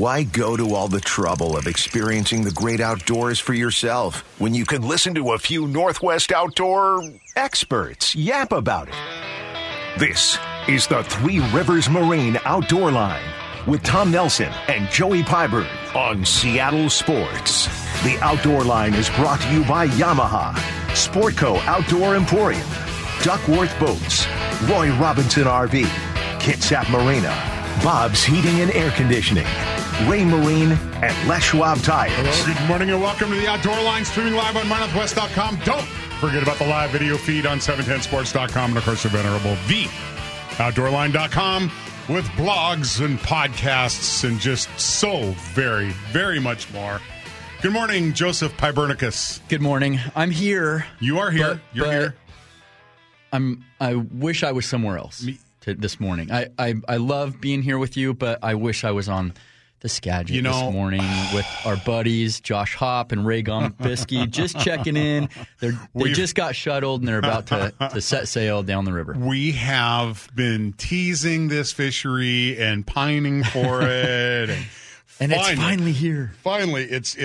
Why go to all the trouble of experiencing the great outdoors for yourself when you can listen to a few Northwest outdoor experts yap about it? This is the Three Rivers Marine Outdoor Line with Tom Nelson and Joey Pyburn on Seattle Sports. The Outdoor Line is brought to you by Yamaha, Sportco Outdoor Emporium, Duckworth Boats, Roy Robinson RV, Kitsap Marina, Bob's Heating and Air Conditioning, Ray Marine, and Les Schwab Tires. Hello, good morning, and welcome to the Outdoor Line, streaming live on mynorthwest.com. Don't forget about the live video feed on 710sports.com, and of course, the venerable theoutdoorline.com with blogs and podcasts and just so very, very much more. Good morning, Joseph Pyburnicus. Good morning. I'm here. You are here. You're here. I wish I was somewhere else this morning. I love being here with you, but I wish I was on the Skagit this morning with our buddies, Josh Hopp and Ray Gombiski, just checking in. They just got shuttled, and they're about to set sail down the river. We have been teasing this fishery and pining for it. And it's finally here. Finally, it's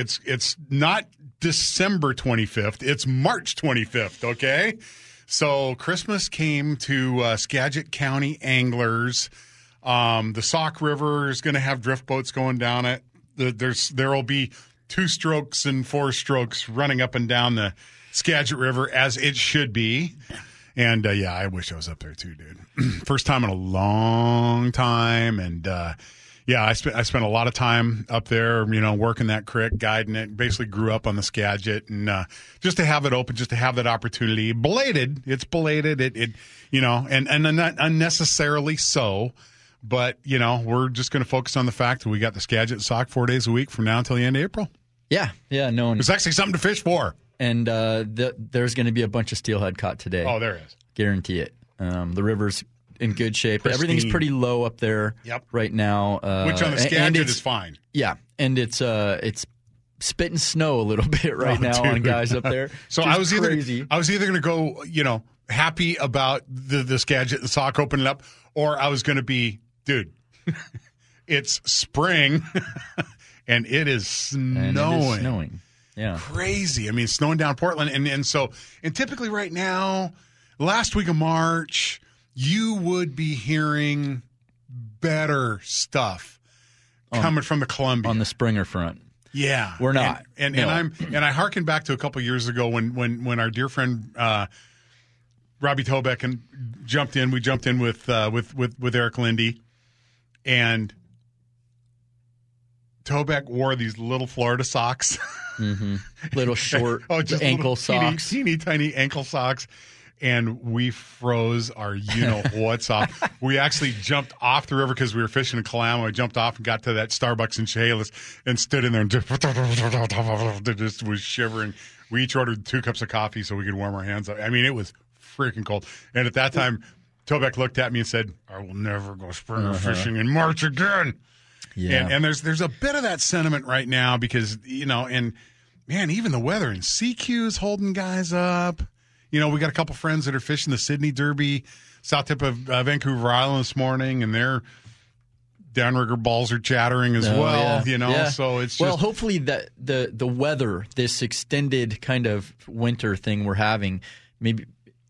not December 25th. It's March 25th, okay? So Christmas came to Skagit County anglers. The Sauk River is going to have drift boats going down it. There will be 2 strokes and 4 strokes running up and down the Skagit River, as it should be. And, I wish I was up there too, dude. First time in a long time. And, I spent a lot of time up there, working that creek, guiding it, basically grew up on the Skagit, and just to have it open, just to have that opportunity, belated, and unnecessarily so, but, we're just going to focus on the fact that we got the Skagit Sock 4 days a week from now until the end of April. Yeah, no one. There's actually something to fish for. And there's going to be a bunch of steelhead caught today. Oh, there is. Guarantee it. The river's in good shape. Pristine. Everything's pretty low up there right now. Which on the Skagit is fine. Yeah, and it's spitting snow a little bit now, dude, on guys up there. So I was either going to go, happy about the Skagit and Sock opening up, or I was going to be, dude, it's spring, and it is snowing. Yeah. Crazy. I mean, it's snowing down Portland, and typically right now, last week of March, you would be hearing better stuff coming from the Columbia on the Springer front. Yeah, we're not. And I hearken back to a couple years ago when our dear friend Robbie Tobeck jumped in. We jumped in with Eric Lindy, and Tobeck wore these little Florida socks, little short ankle socks, teeny tiny ankle socks. And we froze our you-know-what's off. We actually jumped off the river because we were fishing in Kalama. I jumped off and got to that Starbucks in Chelan and stood in there and just was shivering. We each ordered 2 cups of coffee so we could warm our hands up. I mean, it was freaking cold. And at that time, Tobeck looked at me and said, I will never go Springer fishing in March again. Yeah. And there's a bit of that sentiment right now because, man, even the weather in CQ is holding guys up. We got a couple friends that are fishing the Sydney Derby, south tip of Vancouver Island this morning, and their downrigger balls are chattering as well. Yeah. So it's hopefully that the weather, this extended kind of winter thing we're having, maybe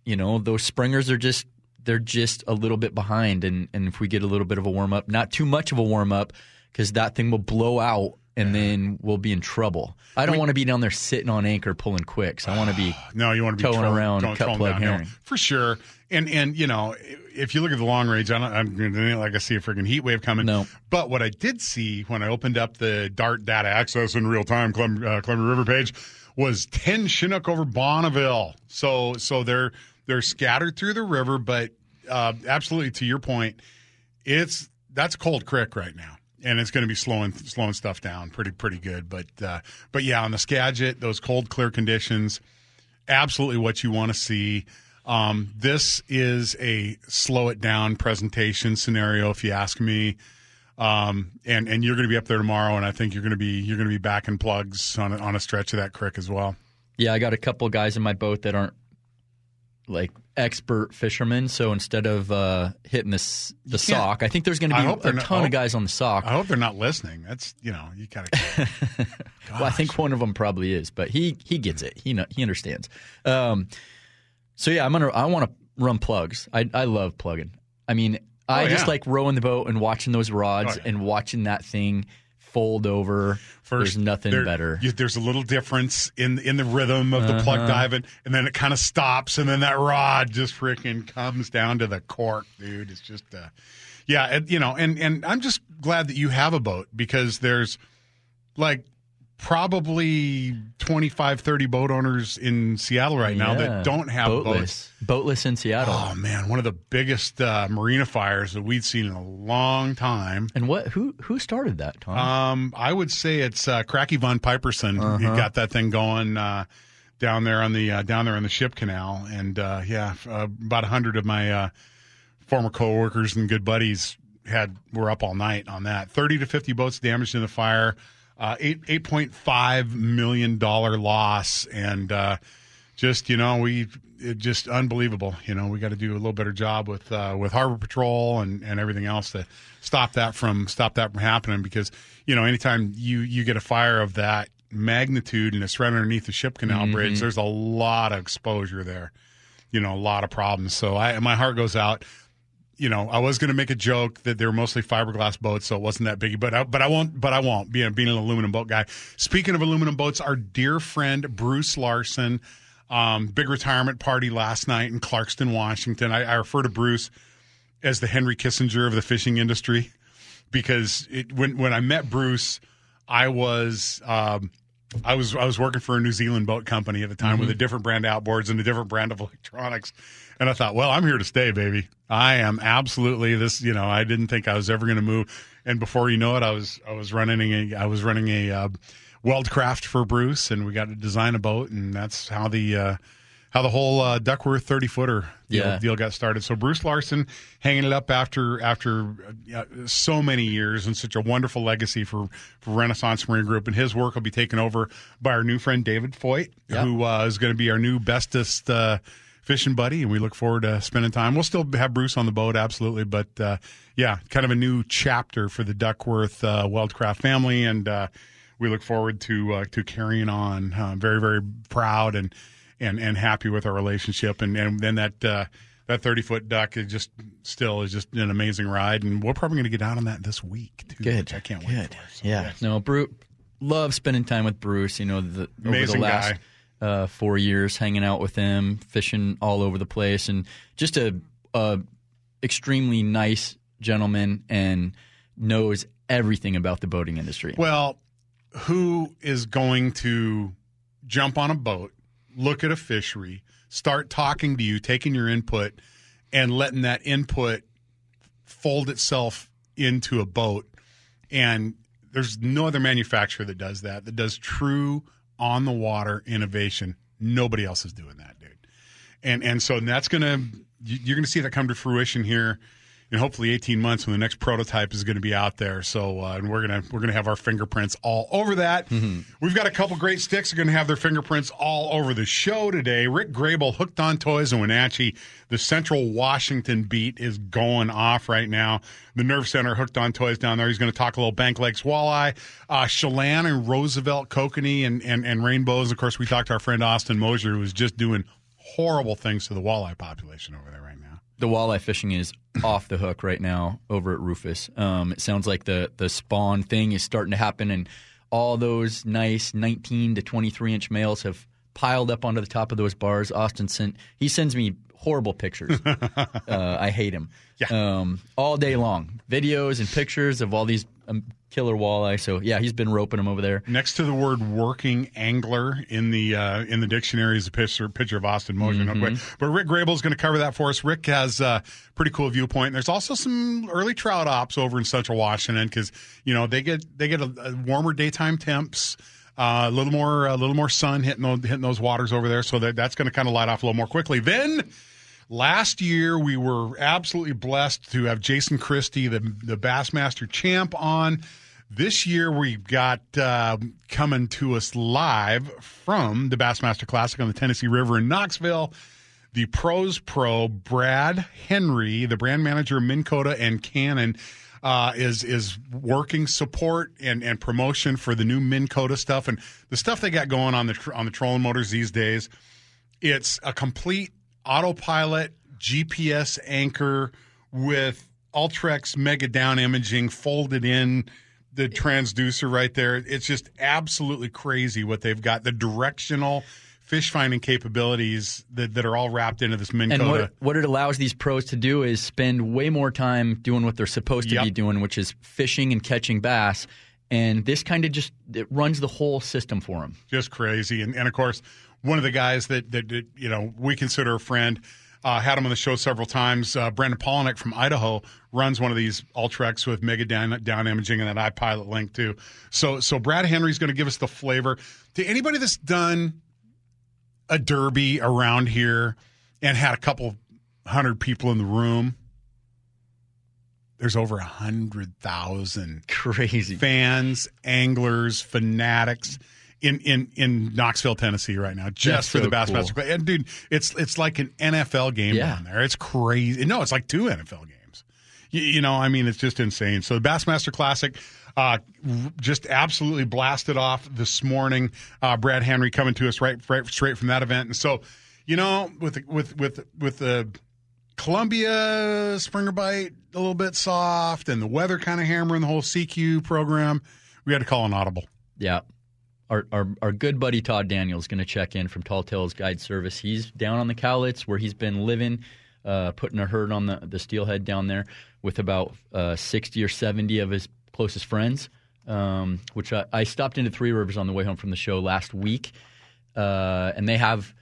those Springers are just a little bit behind, and if we get a little bit of a warm up, not too much of a warm up, because that thing will blow out. And then we'll be in trouble. I don't want to be down there sitting on anchor pulling quicks. I want to be towing around, cut plug herring. For sure. And if you look at the long range, I didn't like I see a freaking heat wave coming. No. But what I did see when I opened up the DART data access in real time Columbia River page was 10 Chinook over Bonneville. So they're scattered through the river, but absolutely to your point, that's a cold creek right now. And it's going to be slowing stuff down pretty good. But yeah, on the Skagit, those cold, clear conditions, absolutely what you want to see. This is a slow it down presentation scenario, if you ask me. And you're going to be up there tomorrow, and I think you're going to be backing plugs on a stretch of that creek as well. Yeah, I got a couple guys in my boat that aren't like expert fishermen, so instead of hitting the sock, I think there's going to be a ton of guys on the sock. I hope they're not listening. That's, you know, you kind of. Well, I think one of them probably is, but he gets it. He understands. So yeah, I want to run plugs. I love plugging. I mean, I just like rowing the boat and watching those rods and watching that thing fold over. First, there's nothing better. There's a little difference in the rhythm of the plug dive, and then it kind of stops, and then that rod just freaking comes down to the cork, dude. It's just, and I'm just glad that you have a boat, because there's like probably 25, 30 boat owners in Seattle right now that don't have boats. Boatless in Seattle. Oh, man, one of the biggest marina fires that we'd seen in a long time. And who started that, Tom? I would say it's Cracky Von Piperson. He got that thing going down there on the ship canal. And, about 100 of my former coworkers and good buddies were up all night on that. 30 to 50 boats damaged in the fire. $8.5 million loss, and just unbelievable. You know, we got to do a little better job with Harbor Patrol and everything else to stop that from happening, because, you know, anytime you get a fire of that magnitude and it's right underneath the ship canal bridge, there's a lot of exposure there, you know, a lot of problems. So my heart goes out. You know, I was going to make a joke that they were mostly fiberglass boats, so it wasn't that biggie. But I won't. Being an aluminum boat guy. Speaking of aluminum boats, our dear friend Bruce Larson, big retirement party last night in Clarkston, Washington. I refer to Bruce as the Henry Kissinger of the fishing industry, because when I met Bruce, I was working for a New Zealand boat company at the time with a different brand of outboards and a different brand of electronics. And I thought, well, I'm here to stay, baby. I am absolutely this. You know, I didn't think I was ever going to move. And before you know it, I was running a Weldcraft for Bruce, and we got to design a boat, and that's how the whole Duckworth 30-footer deal got started. So Bruce Larson hanging it up after so many years, and such a wonderful legacy for Renaissance Marine Group. And his work will be taken over by our new friend David Foyt, who is going to be our new bestest fishing buddy. And we look forward to spending time. We'll still have Bruce on the boat, absolutely. But, kind of a new chapter for the Duckworth Weldcraft family. And we look forward to carrying on. Very, very proud and happy with our relationship, and then that 30-foot duck is just an amazing ride, and we're probably going to get out on that this week too. Good, I can't wait. For it, so yes. No, Bruce, love spending time with Bruce. You know, amazing over the last 4 years, hanging out with him, fishing all over the place, and just a extremely nice gentleman, and knows everything about the boating industry. Well, who is going to jump on a boat, look at a fishery, start talking to you, taking your input, and letting that input fold itself into a boat? And there's no other manufacturer that does true on-the-water innovation. Nobody else is doing that, dude. And so that's going to – you're going to see that come to fruition here in hopefully 18 months when the next prototype is going to be out there. So and we're gonna have our fingerprints all over that. Mm-hmm. We've got a couple great sticks that are going to have their fingerprints all over the show today. Rick Graybill, Hooked on Toys in Wenatchee. The Central Washington beat is going off right now. The Nerve Center, Hooked on Toys down there. He's going to talk a little Bank Lakes walleye. Chelan and Roosevelt, Kokanee and Rainbows. Of course, we talked to our friend Austin Moser, who is just doing horrible things to the walleye population over there right now. The walleye fishing is off the hook right now over at Rufus. It sounds like the spawn thing is starting to happen, and all those nice 19 to 23-inch males have piled up onto the top of those bars. Austin sends me horrible pictures. I hate him. Yeah. All day long, videos and pictures of all these killer walleye. So, yeah, he's been roping them over there. Next to the word working angler in the dictionary is a picture of Austin Moser. Mm-hmm. But Rick Graybill is going to cover that for us. Rick has a pretty cool viewpoint. There's also some early trout ops over in Central Washington, because, you know, they get a warmer daytime temps. A little more sun hitting those waters over there, so that's going to kind of light off a little more quickly. Then, last year we were absolutely blessed to have Jason Christie, the Bassmaster champ, on. This year we've got coming to us live from the Bassmaster Classic on the Tennessee River in Knoxville. the Pros Pro, Brad Henry, the brand manager of Minn Kota and Cannon, is working support and promotion for the new Minn Kota stuff and the stuff they got going on the trolling motors these days. It's a complete autopilot GPS anchor with Ultrex mega down imaging folded in the transducer right there. It's just absolutely crazy what they've got. The directional fish finding capabilities that are all wrapped into this Minn Kota. And what it allows these pros to do is spend way more time doing what they're supposed to be doing, which is fishing and catching bass. And this kind of just it runs the whole system for them. Just crazy. And of course, one of the guys that you know we consider a friend, had him on the show several times. Brandon Polinick from Idaho runs one of these Ultrex with mega down imaging and that iPilot link too. So Brad Henry's going to give us the flavor. To anybody that's done a derby around here and had a couple hundred people in the room, there's over 100,000 crazy fans, anglers, fanatics in Knoxville, Tennessee right now, just for the Bassmaster Classic. And dude, it's like an NFL game down there. It's crazy. No, it's like two NFL games. You know, I mean, it's just insane. So the Bassmaster Classic just absolutely blasted off this morning. Brad Henry coming to us right straight from that event. And so, you know, with the Columbia Springer bite a little bit soft and the weather kind of hammering the whole CQ program, we had to call an audible. Yeah. Our good buddy Todd Daniels is going to check in from Tall Tales Guide Service. He's down on the Cowlitz where he's been living, putting a herd on the steelhead down there with about 60 or 70 of his closest friends, which I stopped into Three Rivers on the way home from the show last week, and they have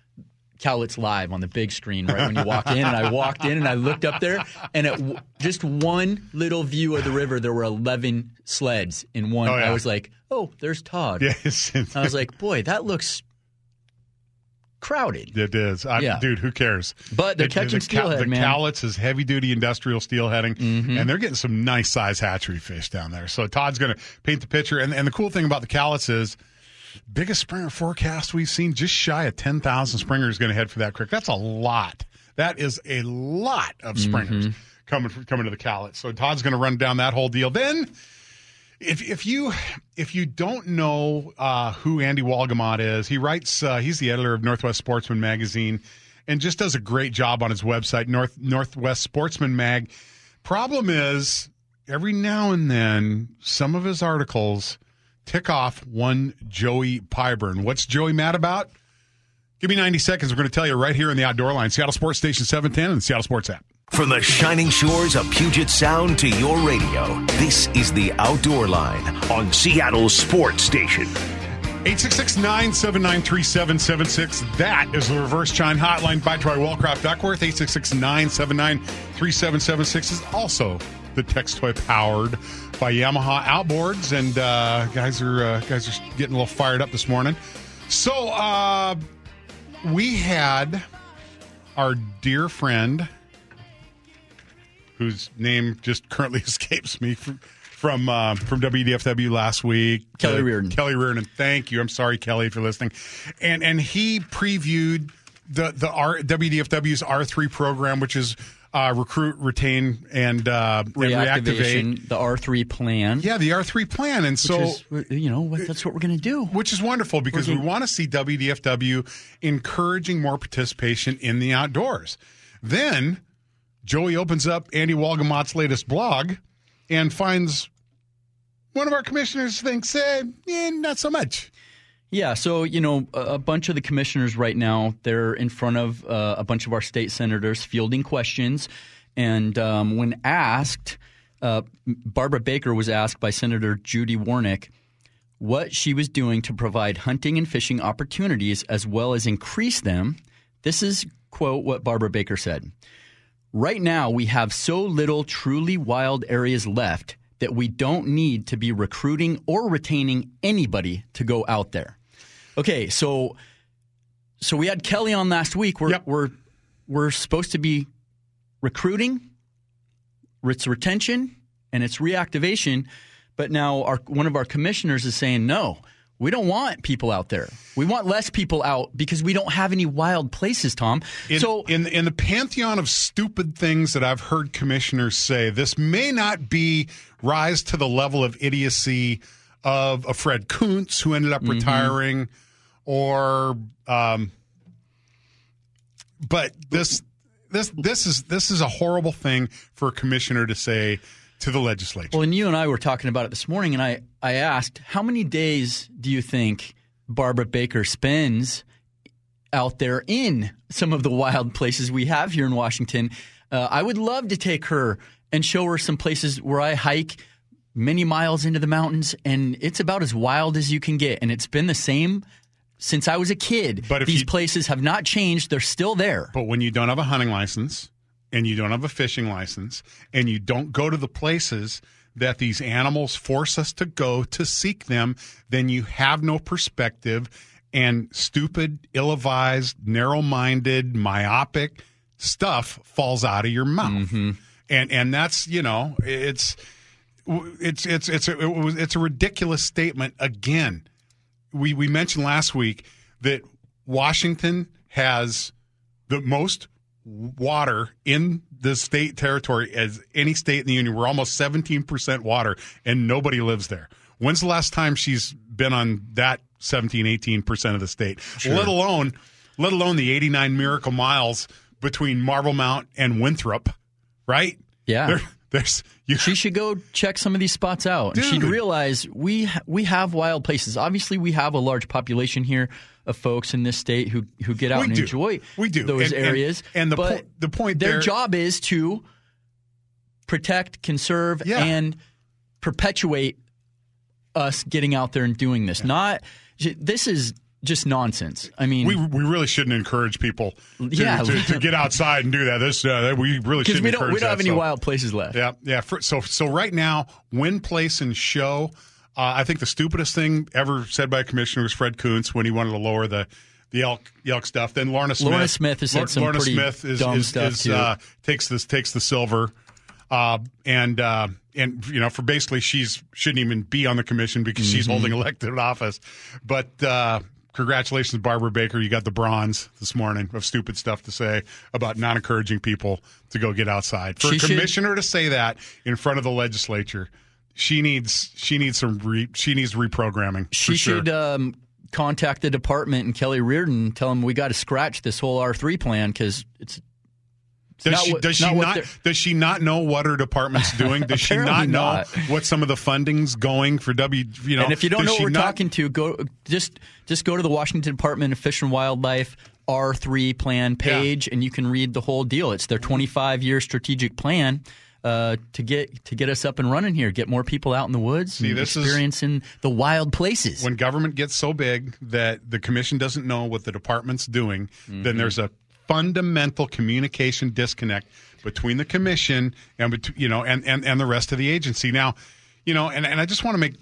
Cowlitz live on the big screen right when you walk in. And I walked in and I looked up there, and at just one little view of the river, there were 11 sleds in one. Oh, yeah. I was like, oh, there's Todd. Yes. I was like, boy, that looks crowded. It is. Dude, who cares? But they're catching steelhead, man. The Cowlitz is heavy-duty industrial steelheading, and they're getting some nice-size hatchery fish down there. So Todd's going to paint the picture. And the cool thing about the Cowlitz is biggest Springer forecast we've seen, just shy of 10,000 Springers going to head for that creek. That's a lot. That is a lot of Springers coming to the Cowlitz. So Todd's going to run down that whole deal. Then if you don't know who Andy Walgamot is, he writes. He's the editor of Northwest Sportsman Magazine and just does a great job on his website, Northwest Sportsman Mag. Problem is, every now and then, some of his articles tick off one Joey Pyburn. What's Joey mad about? Give me 90 seconds. We're going to tell you right here in the Outdoor Line, Seattle Sports Station 710 and the Seattle Sports app. From the shining shores of Puget Sound to your radio, this is the Outdoor Line on Seattle Sports Station. 866-979-3776. That is the reverse chime hotline by Troy Wellcraft Duckworth. 866-979-3776 is also the text toy powered by Yamaha outboards, and guys are getting a little fired up this morning. So we had our dear friend, whose name just currently escapes me, from WDFW last week, Kelly Reardon. Kelly Reardon, thank you. I'm sorry, Kelly, if you're listening. And he previewed the WDFW's R3 program, which is recruit, retain, and reactivate. The R3 plan. Yeah, the R3 plan. And so, is, you know, that's what we're going to do. Which is wonderful because we want to see WDFW encouraging more participation in the outdoors. Then Joey opens up Andy Walgamot's latest blog and finds one of our commissioners thinks, not so much. Yeah, so, you know, a bunch of the commissioners right now, they're in front of a bunch of our state senators fielding questions. And when asked, Barbara Baker was asked by Senator Judy Warnick what she was doing to provide hunting and fishing opportunities as well as increase them. This is, quote, what Barbara Baker said. Right now we have so little truly wild areas left that we don't need to be recruiting or retaining anybody to go out there. Okay, so we had Kelly on last week. We're supposed to be recruiting, it's retention, and it's reactivation. But now one of our commissioners is saying, no, We don't want people out there. We want less people out because we don't have any wild places, Tom. So in the pantheon of stupid things that I've heard commissioners say, this may not be rise to the level of idiocy of a Fred Kuntz who ended up retiring, or but this is a horrible thing for a commissioner to say to the legislature. Well, and you and I were talking about it this morning, and I asked, how many days do you think Barbara Baker spends out there in some of the wild places we have here in Washington? I would love to take her and show her some places where I hike many miles into the mountains, and it's about as wild as you can get, and it's been the same since I was a kid. But these places have not changed. They're still there. But when you don't have a hunting license and you don't have a fishing license, and you don't go to the places that these animals force us to go to seek them, then you have no perspective, and stupid, ill-advised, narrow-minded, myopic stuff falls out of your mouth. Mm-hmm. And that's, you know, it's a ridiculous statement. Again, we mentioned last week that Washington has the most water in the state territory as any state in the union. We're almost 17% water, and nobody lives there. When's the last time she's been on that 17, 18% of the state? Sure. Let alone the 89 miracle miles between Marble Mount and Winthrop, right? Yeah. She should go check some of these spots out. Dude. And she'd realize we have wild places. Obviously, we have a large population here of folks in this state who get out and enjoy those areas. And the point, their job is to protect, conserve, and perpetuate us getting out there and doing this. This is just nonsense. I mean, we really shouldn't encourage people to get outside and do that. We don't have any wild places left. Yeah. So right now, win, place, and show. I think the stupidest thing ever said by a commissioner was Fred Kuntz when he wanted to lower the elk stuff. Then Lorna Smith takes the silver, and you know, for basically shouldn't even be on the commission because she's holding elected office, but. Congratulations, Barbara Baker. You got the bronze this morning of stupid stuff to say about not encouraging people to go get outside. For a commissioner to say that in front of the legislature, she needs reprogramming. She should contact the department and Kelly Reardon, tell them we got to scratch this whole R3 plan because it's. Does she not know what her department's doing? Does she not know what some of the funding's going for And if you don't know what we're talking to, go go to the Washington Department of Fish and Wildlife R3 plan page, and you can read the whole deal. It's their 25-year strategic plan to get us up and running here, get more people out in the woods, experiencing the wild places. When government gets so big that the commission doesn't know what the department's doing, then there's a fundamental communication disconnect between the commission and the rest of the agency. Now, you know, and I just want to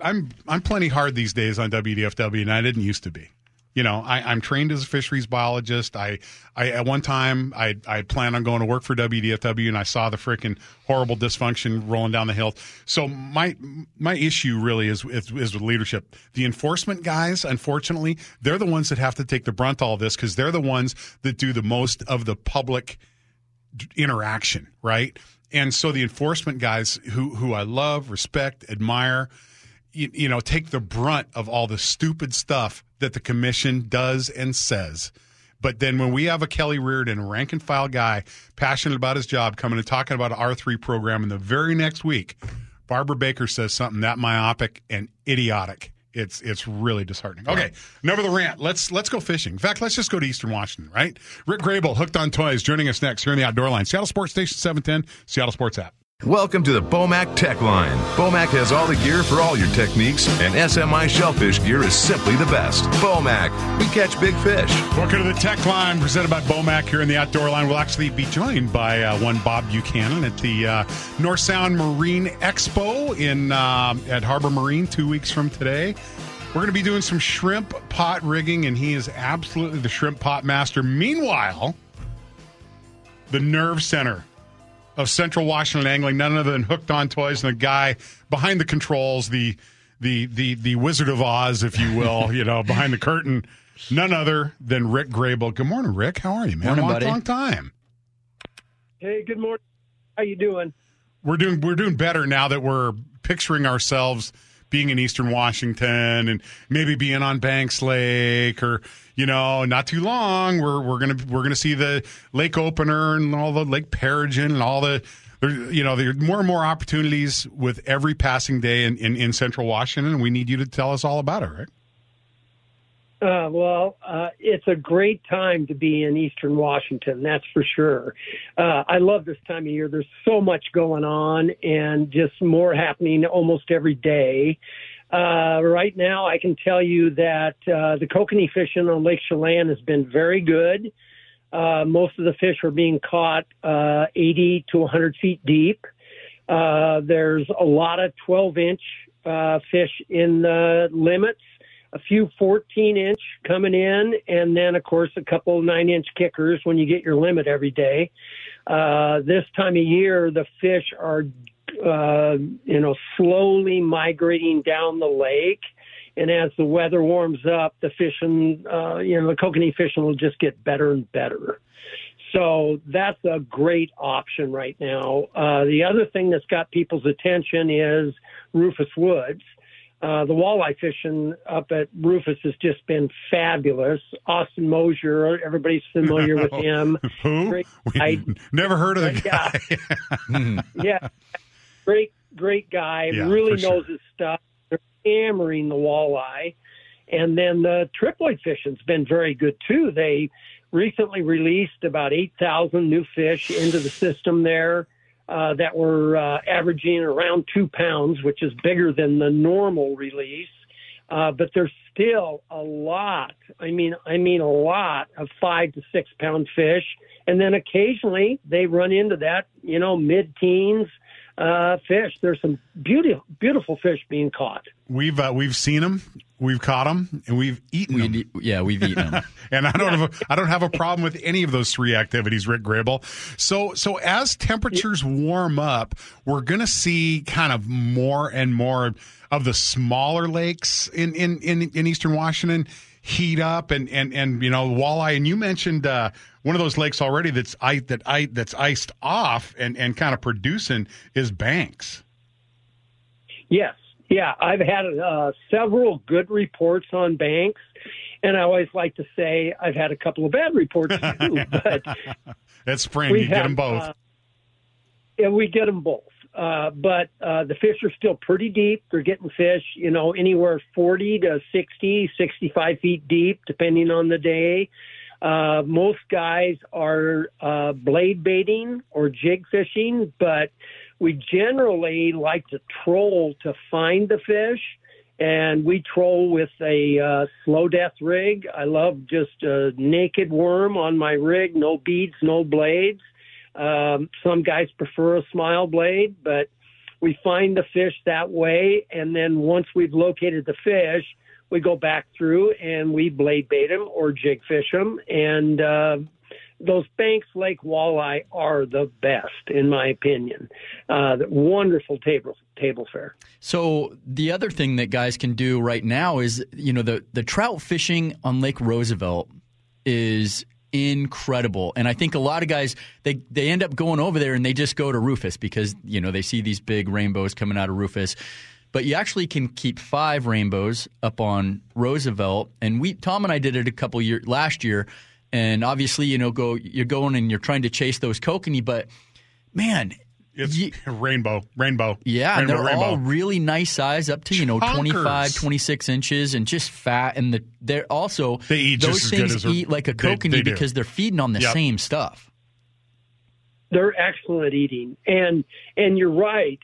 I'm plenty hard these days on WDFW, and I didn't used to be. You know, I'm trained as a fisheries biologist. I at one time I planned on going to work for WDFW, and I saw the freaking horrible dysfunction rolling down the hill. So my issue really is with leadership. The enforcement guys, unfortunately, they're the ones that have to take the brunt of all this because they're the ones that do the most of the public interaction, right? And so the enforcement guys who I love, respect, admire, you know, take the brunt of all the stupid stuff that the commission does and says. But then when we have a Kelly Reardon, rank and file guy, passionate about his job, coming and talking about an R3 program, and the very next week, Barbara Baker says something that myopic and idiotic. It's really disheartening. Okay, enough of the rant. Let's go fishing. In fact, let's just go to Eastern Washington, right? Rick Graybill, Hooked on Toys, joining us next here in the Outdoor Line. Seattle Sports Station 710, Seattle Sports app. Welcome to the BOMAC Tech Line. BOMAC has all the gear for all your techniques, and SMI Shellfish gear is simply the best. BOMAC, we catch big fish. Welcome to the Tech Line, presented by BOMAC here in the Outdoor Line. We'll actually be joined by one Bob Buchanan at the North Sound Marine Expo at Harbor Marine 2 weeks from today. We're going to be doing some shrimp pot rigging, and he is absolutely the shrimp pot master. Meanwhile, the Nerve Center of Central Washington Angling, none other than Hooked on Toys, and the guy behind the controls, the the Wizard of Oz, if you will, you know, behind the curtain, none other than Rick Graybill. Good morning, Rick. How are you, man? Long time. Hey, good morning. How you doing? We're doing better now that we're picturing ourselves being in Eastern Washington and maybe being on Banks Lake, or, you know, not too long we're gonna see the lake opener and all the Lake Perigin and all the, you know, there are more and more opportunities with every passing day in Central Washington, and we need you to tell us all about it, Rick. It's a great time to be in Eastern Washington, that's for sure. I love this time of year. There's so much going on and just more happening almost every day. Right now, I can tell you that the kokanee fishing on Lake Chelan has been very good. Most of the fish are being caught 80 to 100 feet deep. There's a lot of 12-inch fish in the limits. A few 14-inch coming in, and then, of course, a couple 9-inch kickers when you get your limit every day. This time of year, the fish are, slowly migrating down the lake. And as the weather warms up, the fishing, the kokanee fishing will just get better and better. So that's a great option right now. The other thing that's got people's attention is Rufus Woods. The walleye fishing up at Rufus has just been fabulous. Austin Moser, everybody's familiar with him. Who? Never heard of the guy. Yeah. Great guy. Yeah, really knows his stuff. They're hammering the walleye. And then the triploid fishing's been very good, too. They recently released about 8,000 new fish into the system there. That were averaging around 2 pounds, which is bigger than the normal release. But there's still a lot, I mean a lot of 5 to 6 pound fish. And then occasionally they run into that, mid-teens fish. There's some beautiful fish being caught. We've seen them, we've caught them, and we've eaten them. We've eaten them. And I don't have a problem with any of those three activities, Rick Graybill. So as temperatures warm up, we're going to see kind of more and more of the smaller lakes in Eastern Washington heat up and walleye. And you mentioned one of those lakes already that's iced off and kind of producing is Banks. Yes. Yeah, I've had several good reports on Banks, and I always like to say I've had a couple of bad reports too. But that's spring. You get them both. Yeah, we get them both. But the fish are still pretty deep. They're getting fish, anywhere 40 to 60, 65 feet deep, depending on the day. Most guys are blade baiting or jig fishing, but we generally like to troll to find the fish, and we troll with a slow death rig. I love just a naked worm on my rig, no beads, no blades. Some guys prefer a smile blade, but we find the fish that way, and then once we've located the fish, we go back through and we blade bait them or jig fish them. And those Banks Lake walleye are the best, in my opinion. Wonderful table fare. So the other thing that guys can do right now is, the trout fishing on Lake Roosevelt is incredible. And I think a lot of guys, they end up going over there and they just go to Rufus because, they see these big rainbows coming out of Rufus. But you actually can keep 5 rainbows up on Roosevelt, and Tom and I did it a couple years last year. And obviously, you're going and you're trying to chase those kokanee, but man, it's rainbow. Yeah, rainbow, they're all really nice size, up to 25, 26 inches, and just fat. And they're also they eat those just things as good as eat like a kokanee they because they're feeding on the same stuff. They're excellent eating, and you're right.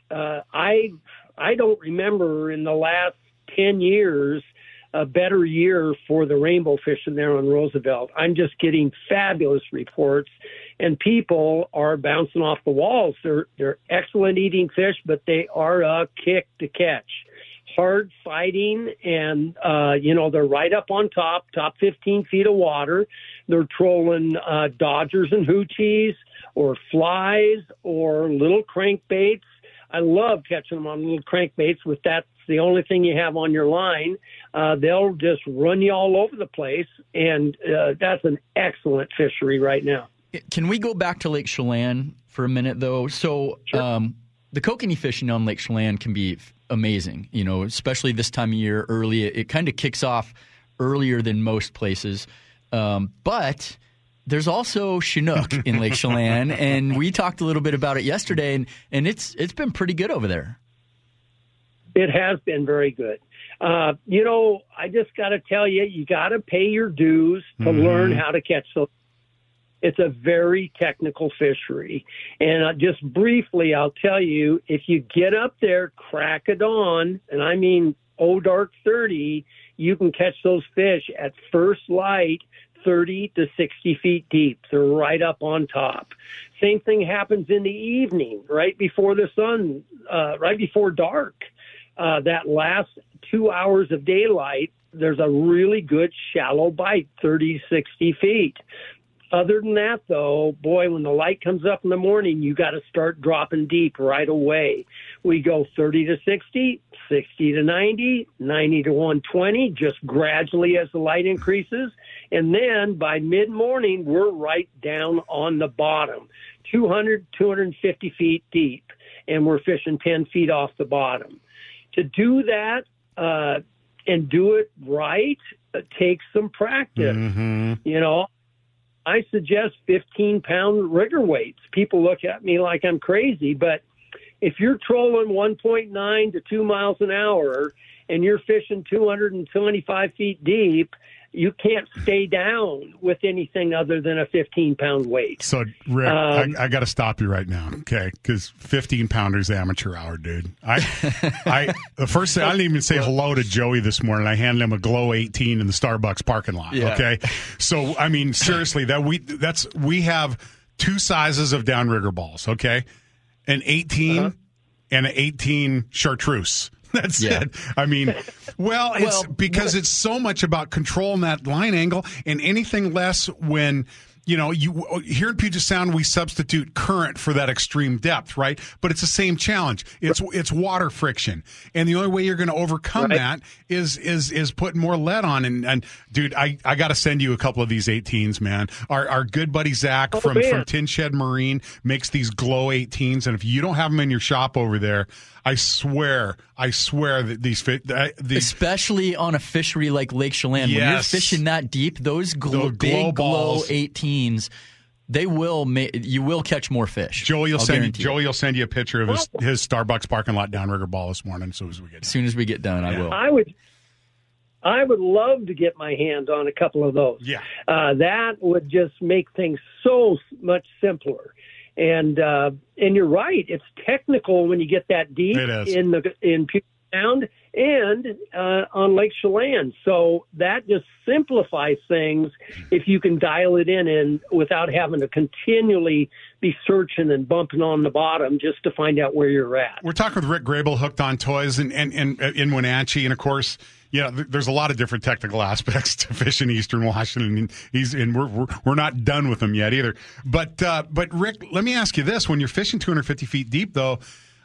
I don't remember in the last 10 years a better year for the rainbow fishing there on Roosevelt. I'm just getting fabulous reports, and people are bouncing off the walls. They're excellent eating fish, but they are a kick to catch. Hard fighting, and, they're right up on top 15 feet of water. They're trolling dodgers and hoochies or flies or little crankbaits. I love catching them on little crankbaits with that the only thing you have on your line, they'll just run you all over the place, and that's an excellent fishery right now. Can we go back to Lake Chelan for a minute, though? So sure. The kokanee fishing on Lake Chelan can be amazing, you know, especially this time of year early. It kind of kicks off earlier than most places, but there's also Chinook in Lake Chelan, and we talked a little bit about it yesterday, and it's been pretty good over there. It has been very good. You know, I just got to tell you, you got to pay your dues to learn how to catch those. It's a very technical fishery. And just briefly, I'll tell you, if you get up there, crack of dawn, and I mean dark 30, you can catch those fish at first light 30 to 60 feet deep. They're right up on top. Same thing happens in the evening, right before the sun, right before dark. That last 2 hours of daylight, there's a really good shallow bite, 30, 60 feet. Other than that, though, boy, when the light comes up in the morning, you got to start dropping deep right away. We go 30 to 60, 60 to 90, 90 to 120, just gradually as the light increases. And then by mid-morning, we're right down on the bottom, 200, 250 feet deep, and we're fishing 10 feet off the bottom. To do that and do it right takes some practice, you know. I suggest 15-pound rigger weights. People look at me like I'm crazy, but if you're trolling 1.9 to 2 miles an hour and you're fishing 225 feet deep, you can't stay down with anything other than a 15-pound weight. So, Rick, I got to stop you right now, okay? Because 15-pounder's amateur hour, dude. The first thing, I didn't even say hello to Joey this morning. I handed him a Glow 18 in the Starbucks parking lot, okay? So, I mean, seriously, we have two sizes of downrigger balls, okay? An 18 and an 18 chartreuse. That's it. I mean, it's so much about controlling that line angle, and anything less when, you know, here in Puget Sound, we substitute current for that extreme depth, right? But it's the same challenge. It's water friction. And the only way you're going to overcome that is putting more lead on. And dude, I got to send you a couple of these 18s, man. Our good buddy Zach from Tin Shed Marine makes these Glow 18s. And if you don't have them in your shop over there, I swear that these especially on a fishery like Lake Chelan, when you're fishing that deep, those glow 18s, they will you will catch more fish. Joey will send you a picture of his Starbucks parking lot downrigger ball this morning. As soon as we get done, I will. I would love to get my hands on a couple of those. Yeah, that would just make things so much simpler. And you're right. It's technical when you get that deep in Puget Sound and on Lake Chelan. So that just simplifies things if you can dial it in and without having to continually be searching and bumping on the bottom just to find out where you're at. We're talking with Rick Graybill, Hooked on Toys, and in Wenatchee, and of course. Yeah, there's a lot of different technical aspects to fish in Eastern Washington, and we're not done with them yet either. But Rick, let me ask you this: when you're fishing 250 feet deep, though,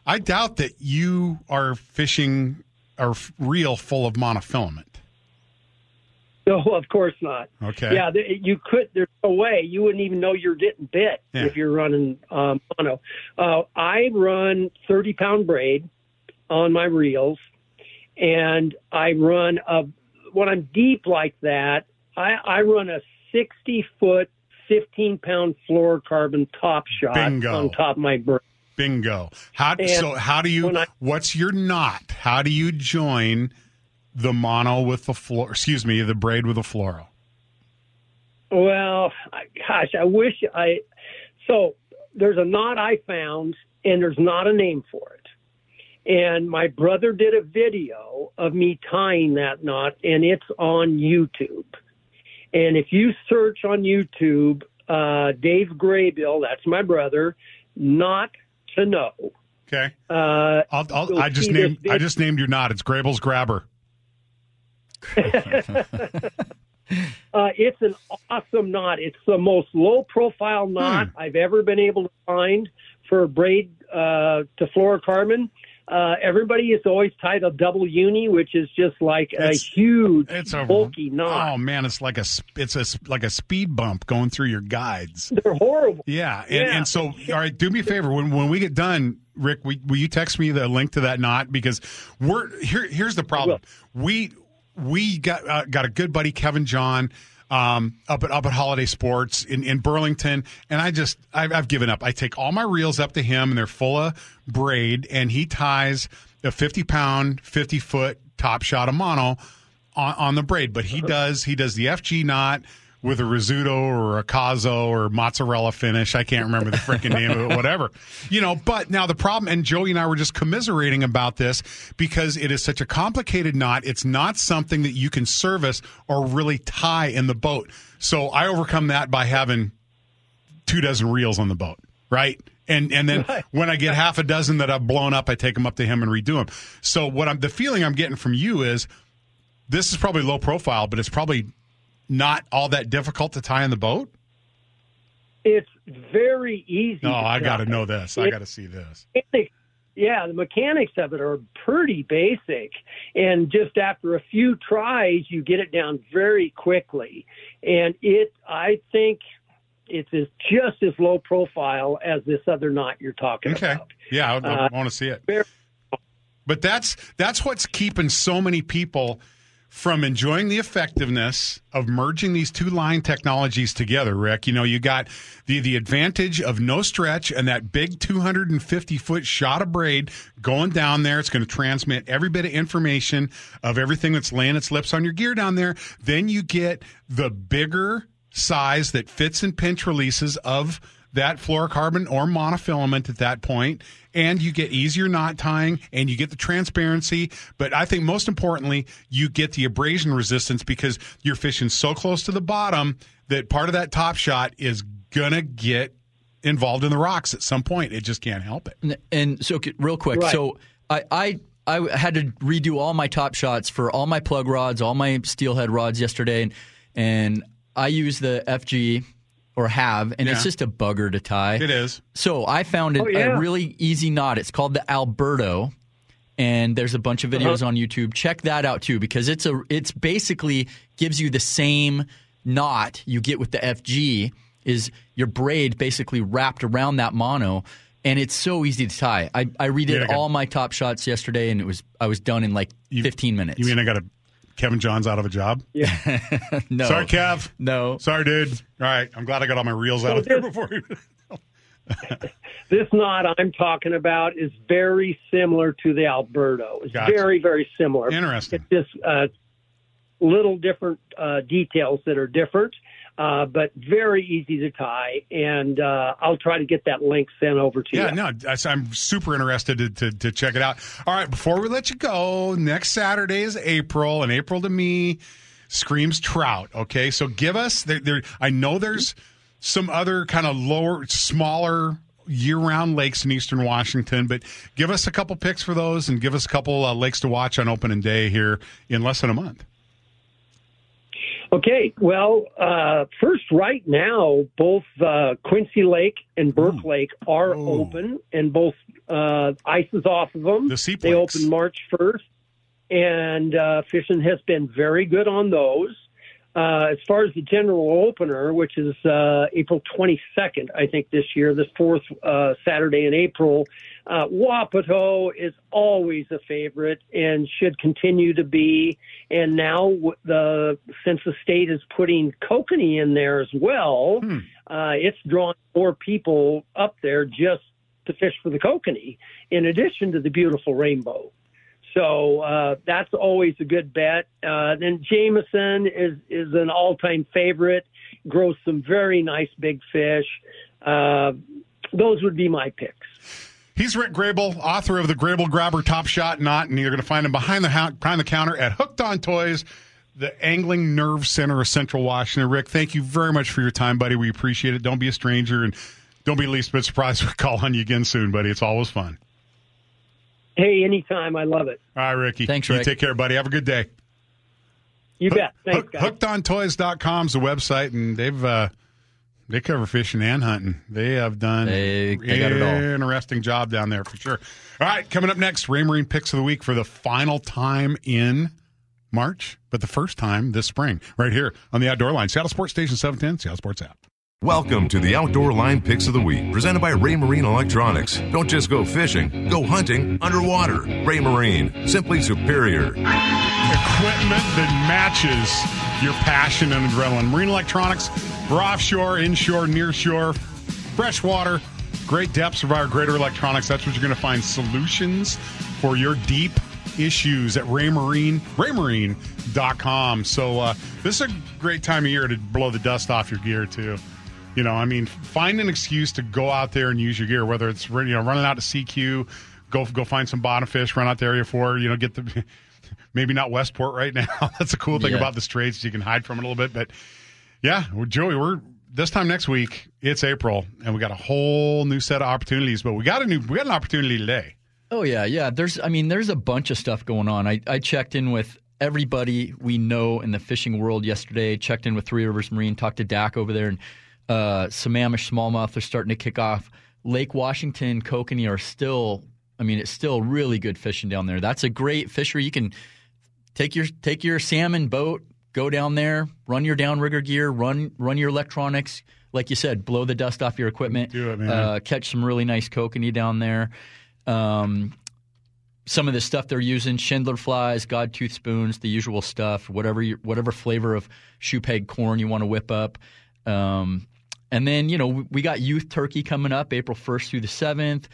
I doubt that you are fishing a reel full of monofilament. No, of course not. Okay. Yeah, you could. There's no way you wouldn't even know you're getting bit if you're running mono. I run 30-pound braid on my reels. And I run when I'm deep like that, I run a 60-foot, 15-pound fluorocarbon top shot on top of my braid. Bingo. What's your knot? How do you join the mono with the fluoro? Excuse me, the braid with the fluoro. Well, gosh, I wish I. So there's a knot I found, and there's not a name for it. And my brother did a video of me tying that knot, and it's on YouTube. And if you search on YouTube, Dave Graybill, that's my brother, not to know. Okay. I just named your knot. It's Graybill's Grabber. It's an awesome knot. It's the most low-profile knot I've ever been able to find for a braid to fluorocarbon. Everybody is always tied a double uni, which is just like a huge bulky knot. Oh man, it's like a speed bump going through your guides. They're horrible. Yeah, and so all right, do me a favor when we get done, Rick, will you text me the link to that knot, because we're here. Here's the problem. We got a good buddy Kevin John. Up at Holiday Sports in Burlington, and I've given up. I take all my reels up to him, and they're full of braid, and he ties a 50-pound, 50-foot top shot of mono on the braid. But he does the FG knot with a Rizzuto or a Cazzo or mozzarella finish. I can't remember the freaking name of it, whatever. You know, but now the problem, and Joey and I were just commiserating about this, because it is such a complicated knot. It's not something that you can service or really tie in the boat. So I overcome that by having 24 reels on the boat, right? And then when I get half a dozen that I've blown up, I take them up to him and redo them. So the feeling I'm getting from you is this is probably low profile, but it's probably not all that difficult to tie in the boat? It's very easy. Oh, I got to know this. I got to see this. Yeah, the mechanics of it are pretty basic. And just after a few tries, you get it down very quickly. And I think it is just as low profile as this other knot you're talking about. Okay. Yeah, I want to see it. But that's what's keeping so many people from enjoying the effectiveness of merging these two line technologies together, Rick. You know, you got the advantage of no stretch and that big 250-foot shot of braid going down there. It's going to transmit every bit of information of everything that's laying its lips on your gear down there. Then you get the bigger size that fits and pinch releases of that fluorocarbon or monofilament at that point, and you get easier knot tying, and you get the transparency. But I think most importantly, you get the abrasion resistance, because you're fishing so close to the bottom that part of that top shot is going to get involved in the rocks at some point. It just can't help it. And so real quick, right. So I had to redo all my top shots for all my plug rods, all my steelhead rods yesterday, and I use the FG. Or have, and it's just a bugger to tie. It is. So I found a really easy knot. It's called the Alberto, and there's a bunch of videos on YouTube. Check that out too, because it's basically gives you the same knot you get with the FG. Is your braid basically wrapped around that mono, and it's so easy to tie. I redid all my top shots yesterday, and I was done in like 15 minutes. You mean I got to... Kevin John's out of a job? Yeah. No. Sorry, Kev. No. Sorry, dude. All right. I'm glad I got all my reels out of there before you. This knot I'm talking about is very similar to the Alberto. It's gotcha. Very, very similar. Interesting. It's just little different details that are different, but very easy to tie. And I'll try to get that link sent over to you. Yeah, no, I'm super interested to check it out. All right, before we let you go, next Saturday is April, and April to me screams trout, okay? So give us, I know there's some other kind of lower, smaller year-round lakes in eastern Washington, but give us a couple picks for those and give us a couple lakes to watch on opening day here in less than a month. Okay, well, first right now, both Quincy Lake and Burke Lake are open, and both ice is off of them. They open March 1st, and fishing has been very good on those. As far as the general opener, which is April 22nd, I think this year, the fourth Saturday in April, Wapato is always a favorite and should continue to be. And now since the state is putting Kokanee in there as well, it's drawn more people up there just to fish for the Kokanee, in addition to the beautiful Rainbow. So that's always a good bet. Then Jameson is an all-time favorite, grows some very nice big fish. Those would be my picks. He's Rick Graybill, author of The Graybill Grabber Top Shot Knot, and you're going to find him behind the counter at Hooked on Toys, the Angling Nerve Center of Central Washington. Rick, thank you very much for your time, buddy. We appreciate it. Don't be a stranger, and don't be least bit surprised we call on you again soon, buddy. It's always fun. Hey, anytime. I love it. All right, Ricky. Thanks, Rick. You take care, buddy. Have a good day. You bet. Thanks, guys. HookedOnToys.com is the website, and they've They cover fishing and hunting. They have done they got it all. Interesting job down there for sure. All right, coming up next, Raymarine Picks of the Week for the final time in March, but the first time this spring, right here on the Outdoor Line. Seattle Sports Station 710, Seattle Sports app. Welcome to the Outdoor Line Picks of the Week, presented by Raymarine Electronics. Don't just go fishing, go hunting underwater. Raymarine, simply superior. Equipment that matches your passion and adrenaline. Marine Electronics, we're offshore, inshore, nearshore, freshwater, great depths of our greater electronics. That's what you're going to find solutions for your deep issues at Raymarine, Raymarine.com. So this is a great time of year to blow the dust off your gear, too. You know, I mean, find an excuse to go out there and use your gear, whether it's, you know, running out to CQ, go find some bottom fish, run out to Area 4, you know, get the, maybe not Westport right now. That's the cool thing about the straits. You can hide from it a little bit. But yeah, Joey, we're this time next week, it's April, and we got a whole new set of opportunities, but we got an opportunity today. Oh, yeah, yeah. There's a bunch of stuff going on. I checked in with everybody we know in the fishing world yesterday, checked in with Three Rivers Marine, talked to Dak over there, and some Sammamish smallmouth are starting to kick off. Lake Washington, Kokanee are still, it's still really good fishing down there. That's a great fishery. You can take your salmon boat, go down there, run your downrigger gear, run your electronics. Like you said, blow the dust off your equipment. Do it, man. Catch some really nice Kokanee down there. Some of the stuff they're using, Schindler flies, godtooth spoons, the usual stuff, whatever flavor of shoe peg corn you want to whip up. And then, we got youth turkey coming up April 1st through the 7th,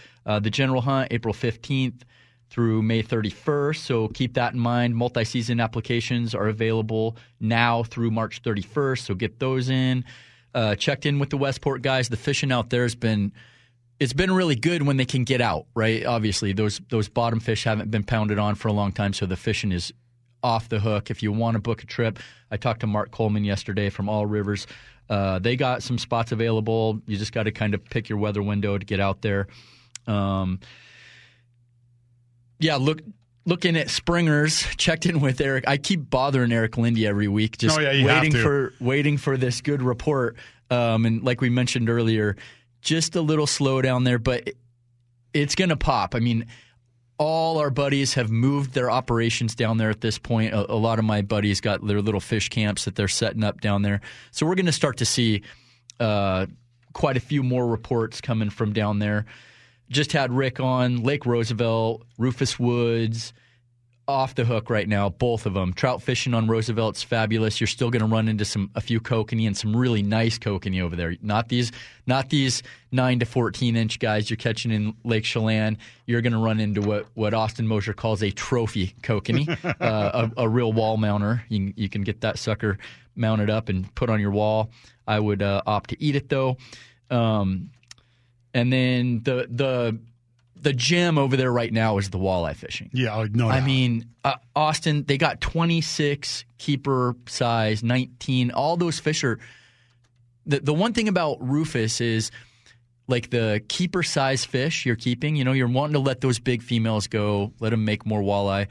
the general hunt April 15th through May 31st. So keep that in mind. Multi-season applications are available now through March 31st. So get those in. Checked in with the Westport guys. The fishing out there has been... It's been really good when they can get out, right? Obviously, those bottom fish haven't been pounded on for a long time, so the fishing is off the hook. If you want to book a trip, I talked to Mark Coleman yesterday from All Rivers. They got some spots available. You just got to kind of pick your weather window to get out there. Looking at Springers, checked in with Eric. I keep bothering Eric Lindy every week, just waiting for this good report. And like we mentioned earlier, just a little slow down there, but it's going to pop. All our buddies have moved their operations down there at this point. A lot of my buddies got their little fish camps that they're setting up down there. So we're going to start to see quite a few more reports coming from down there. Just had Rick on, Lake Roosevelt, Rufus Woods, off the hook right now, both of them. Trout fishing on Roosevelt's fabulous. You're still going to run into a few kokanee and some really nice kokanee over there. Not these 9 to 14-inch guys you're catching in Lake Chelan. You're going to run into what Austin Moser calls a trophy kokanee, a real wall mounter. You can get that sucker mounted up and put on your wall. I would opt to eat it, though. And then the gem over there right now is the walleye fishing. Yeah, no doubt. Austin, they got 26 keeper size, 19. All those fish are – the one thing about Rufus is like the keeper size fish you're keeping, you're wanting to let those big females go, let them make more walleye.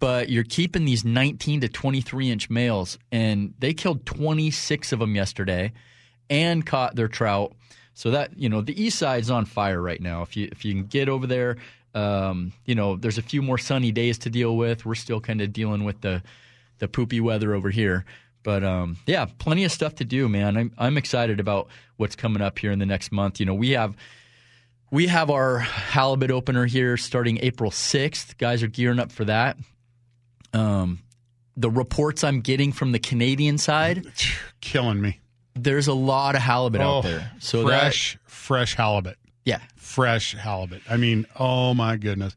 But you're keeping these 19 to 23-inch males, and they killed 26 of them yesterday and caught their trout. So that, the east side's on fire right now. If you can get over there, there's a few more sunny days to deal with. We're still kind of dealing with the poopy weather over here. But, plenty of stuff to do, man. I'm excited about what's coming up here in the next month. We have our halibut opener here starting April 6th. Guys are gearing up for that. The reports I'm getting from the Canadian side. Killing me. There's a lot of halibut out there. So fresh halibut. Yeah. Fresh halibut. Oh, my goodness.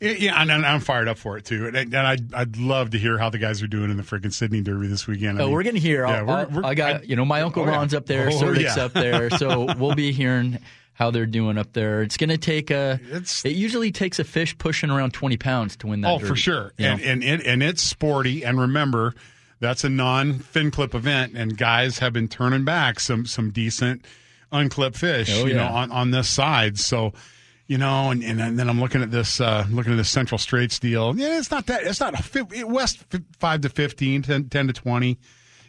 And I'm fired up for it, too. And I'd love to hear how the guys are doing in the freaking Sydney Derby this weekend. We're going to hear. Yeah, my Uncle Ron's up there. Cerdic's up there. So we'll be hearing how they're doing up there. It's going to take it usually takes a fish pushing around 20 pounds to win that derby. Oh, for sure. And it's sporty. And remember... That's a non-fin clip event, and guys have been turning back some decent unclipped fish, on this side. So, and then I'm looking at this Central Straits deal. Yeah, it's not that. It's not West 5 to 15, 10 to 20.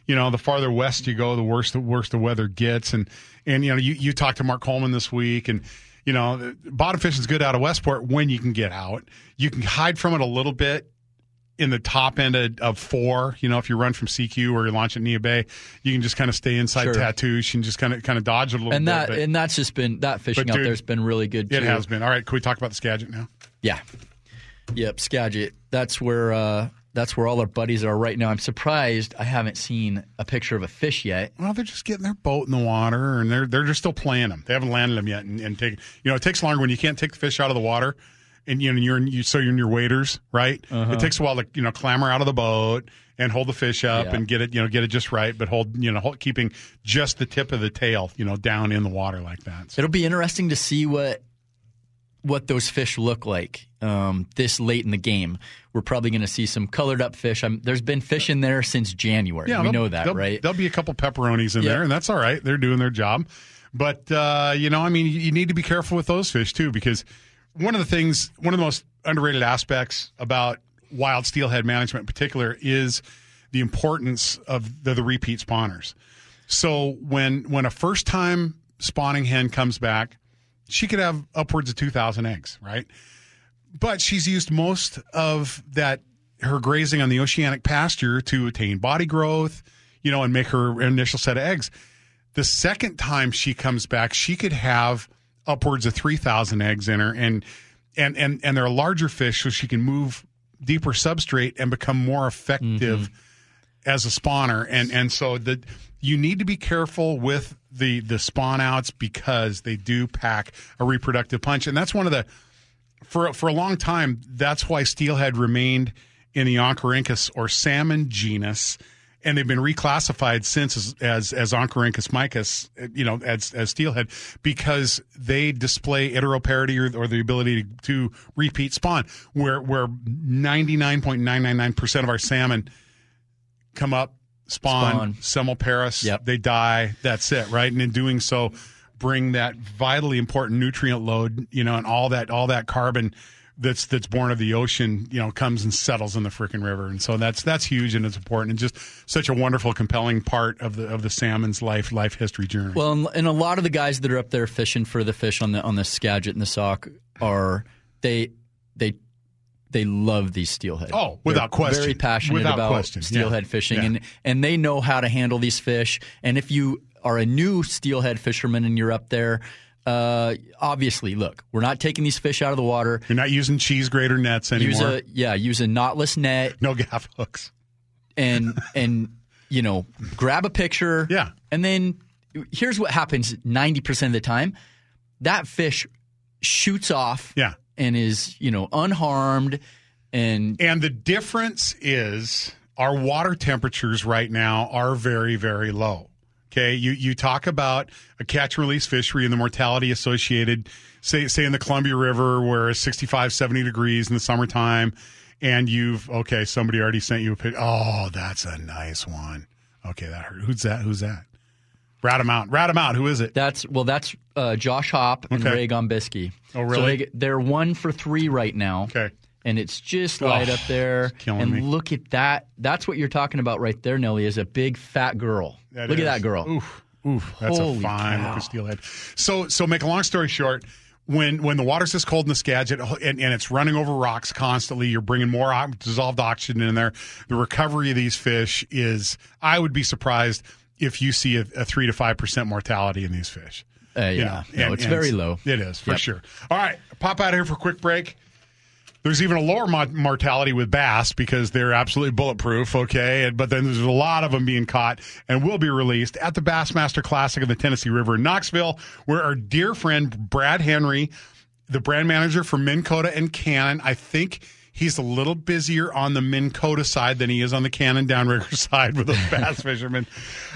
you know, the farther west you go, the worse the weather gets. And you know, you talked to Mark Coleman this week, and you know, bottom fishing is good out of Westport when you can get out. You can hide from it a little bit in the top end of four. You know, if you run from CQ or you launch at Nia Bay, you can just kind of stay inside Tatoosh and just kind of dodge it a little bit. And that's just been that fishing out there's been really good too. It has been. All right, can we talk about the Skagit now? Yeah. Yep, Skagit. That's where all our buddies are right now. I'm surprised I haven't seen a picture of a fish yet. Well, they're just getting their boat in the water, and they're just still playing them. They haven't landed them yet, and take, you know, it takes longer when you can't take the fish out of the water, and you know you're in your waders, right? Uh-huh. It takes a while to, you know, clamber out of the boat and hold the fish up and get it just right, but keeping just the tip of the tail, you know, down in the water like that. So. It'll be interesting to see what those fish look like this late in the game. We're probably going to see some colored up fish. There's been fish in there since January. Yeah, we know that, right? There'll be a couple pepperonis in there, and that's all right. They're doing their job. But, you know, I mean, you need to be careful with those fish, too, because one of the most underrated aspects about wild steelhead management in particular is the importance of the repeat spawners. So when a first-time spawning hen comes back, she could have upwards of 2,000 eggs, right? But she's used most of her grazing on the oceanic pasture to attain body growth, you know, and make her initial set of eggs. The second time she comes back, she could have upwards of 3,000 eggs in her, and they're a larger fish, so she can move deeper substrate and become more effective as a spawner. And so you need to be careful with the spawn outs because they do pack a reproductive punch. And that's one of the for a long time, that's why steelhead remained in the Oncorhynchus or salmon genus, and they've been reclassified since as Oncorhynchus micus, you know, as steelhead, because they display iteroparity or the ability to repeat spawn, where 99.999% of our salmon come up, spawn. Semelparous, they die, that's it, right? And in doing so, bring that vitally important nutrient load, you know, and all that carbon that's born of the ocean, you know, comes and settles in the frickin' river. And so that's huge, and it's important, and just such a wonderful, compelling part of the salmon's life history journey. Well, and a lot of the guys that are up there fishing for the fish on the Skagit and the sock are they love these steelhead. Oh, without question. Very passionate about steelhead fishing, and they know how to handle these fish. And if you are a new steelhead fisherman and you're up there, obviously, look, we're not taking these fish out of the water. You're not using cheese grater nets anymore. Use a knotless net. No gaff hooks. And you know, grab a picture. Yeah. And then here's what happens 90% of the time. That fish shoots off. Yeah. And is, you know, unharmed. And the difference is our water temperatures right now are very, very low. Okay, you talk about a catch-and-release fishery and the mortality associated, say in the Columbia River where it's 65, 70 degrees in the summertime, and somebody already sent you a picture. Oh, that's a nice one. Okay, that hurt. Who's that? Rat them out. Who is it? That's Josh Hopp and Ray Gombiski. Oh, really? So they're 1 for 3 right now. Okay. And it's just light up there. And me. Look at that. That's what you're talking about right there, Nelly, is a big fat girl. Look at that girl. Oof. That's holy a fine looking steelhead. So make a long story short, when the water's this cold in the Skagit and it's running over rocks constantly, you're bringing more dissolved oxygen in there. The recovery of these fish is, I would be surprised if you see a 3 to 5% mortality in these fish. It's very low. It is, for sure. All right, pop out of here for a quick break. There's even a lower mortality with bass because they're absolutely bulletproof, okay? But then there's a lot of them being caught and will be released at the Bassmaster Classic of the Tennessee River in Knoxville, where our dear friend Brad Henry, the brand manager for Minn Kota and Cannon, I think he's a little busier on the Minn Kota side than he is on the Cannon downrigger side with those bass fishermen.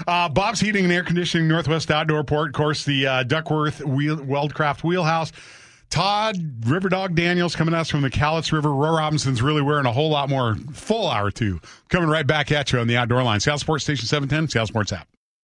Bob's Heating and Air Conditioning, Northwest Outdoor Port, of course, the Duckworth Weldcraft Wheelhouse. Todd River Dog Daniels coming at us from the Cowlitz River. Roy Robinson's really wearing a whole lot more. Full hour two. Coming right back at you on the Outdoor Line. Seattle Sports Station 710, Seattle Sports app.